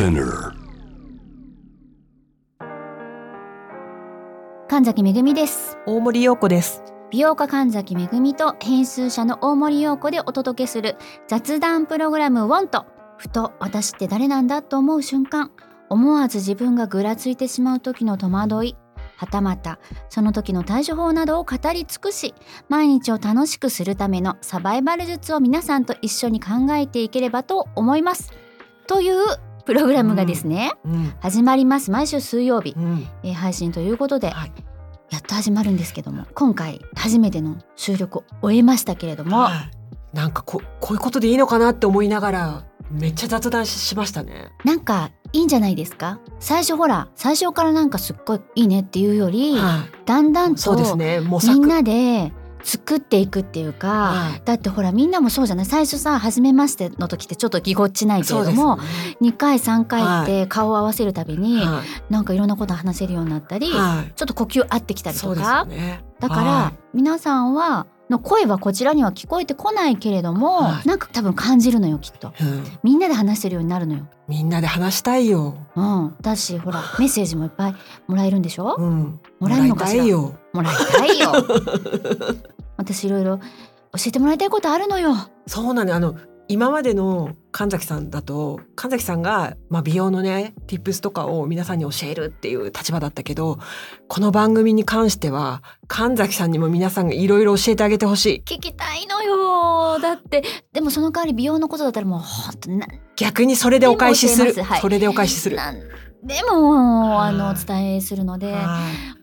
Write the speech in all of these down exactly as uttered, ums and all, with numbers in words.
Spinner、神崎めぐみです。大森洋子です。美容家神崎めぐみと編集者の大森洋子でお届けする雑談プログラム ワント。 ふと私って誰なんだと思う瞬間、思わず自分がぐらついてしまう時の戸惑い、はたまたその時の対処法などを語り尽くし、毎日を楽しくするためのサバイバル術を皆さんと一緒に考えていければと思いますというプログラムがですね、うんうん、始まります。毎週水曜日、うんえー、配信ということで、はい、やっと始まるんですけども、今回初めての収録を終えましたけれども、はい、なんか こ, こういうことでいいのかなって思いながらめっちゃ雑談 し, しましたね。なんかいいんじゃないですか。最初ほら最初からなんかすっごいいいねっていうより、はい、だんだんとそうですね、模索みんなで作っていくっていうか、はい、だってほらみんなもそうじゃない。最初さ初めましての時ってちょっとぎこちないけれども、ね、にかいさんかいって顔を合わせるたびに、はい、なんかいろんなこと話せるようになったり、はい、ちょっと呼吸合ってきたりとか、ね、だから、はい、皆さんはの声はこちらには聞こえてこないけれども、はい、なんか多分感じるのよきっと、うん、みんなで話せるようになるのよ。みんなで話したいよ、うん、だしほらメッセージもいっぱいもらえるんでしょ、うん、もらえるのかしら。もらいたいよ私いろいろ教えてもらいたいことあるのよ。そうなの、あの今までの神崎さんだと、神崎さんが、まあ、美容のね tips とかを皆さんに教えるっていう立場だったけど、この番組に関しては神崎さんにも皆さんがいろいろ教えてあげてほしい。聞きたいのよ。だってでもその代わり美容のことだったらもうほんと逆にそれでお返しする、はい、それでお返しする。でもあのお伝えするので、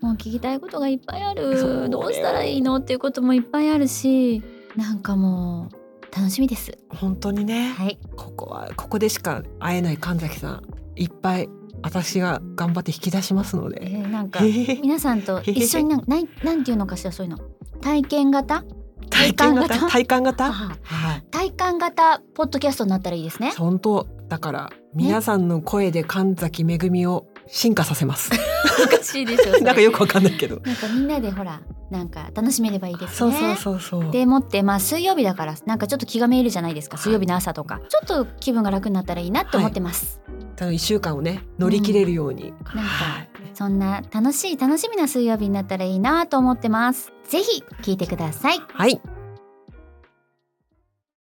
もう聞きたいことがいっぱいある。どうしたらいいのっていうこともいっぱいあるし、なんかもう楽しみです本当にね、はい、ここはここでしか会えない神崎さん、いっぱい私が頑張って引き出しますので、えー、なんか皆さんと一緒にな ん, な, んなんていうのかしら、そういうの体験型体感型体感型、はい、体感型ポッドキャストになったらいいですね。本当だから皆さんの声で神崎めぐみを進化させますおかしいでしょなんかよくわかんないけど、なんかみんなでほらなんか楽しめればいいですね。そうそうそうそう。でもって、まあ、水曜日だからなんかちょっと気がめいるじゃないですか、はい、水曜日の朝とかちょっと気分が楽になったらいいなって思ってます、はい、いっしゅうかんをね乗り切れるように、うん、なんか、はい、そんな楽しい楽しみな水曜日になったらいいなと思ってます。ぜひ聞いてください。はい。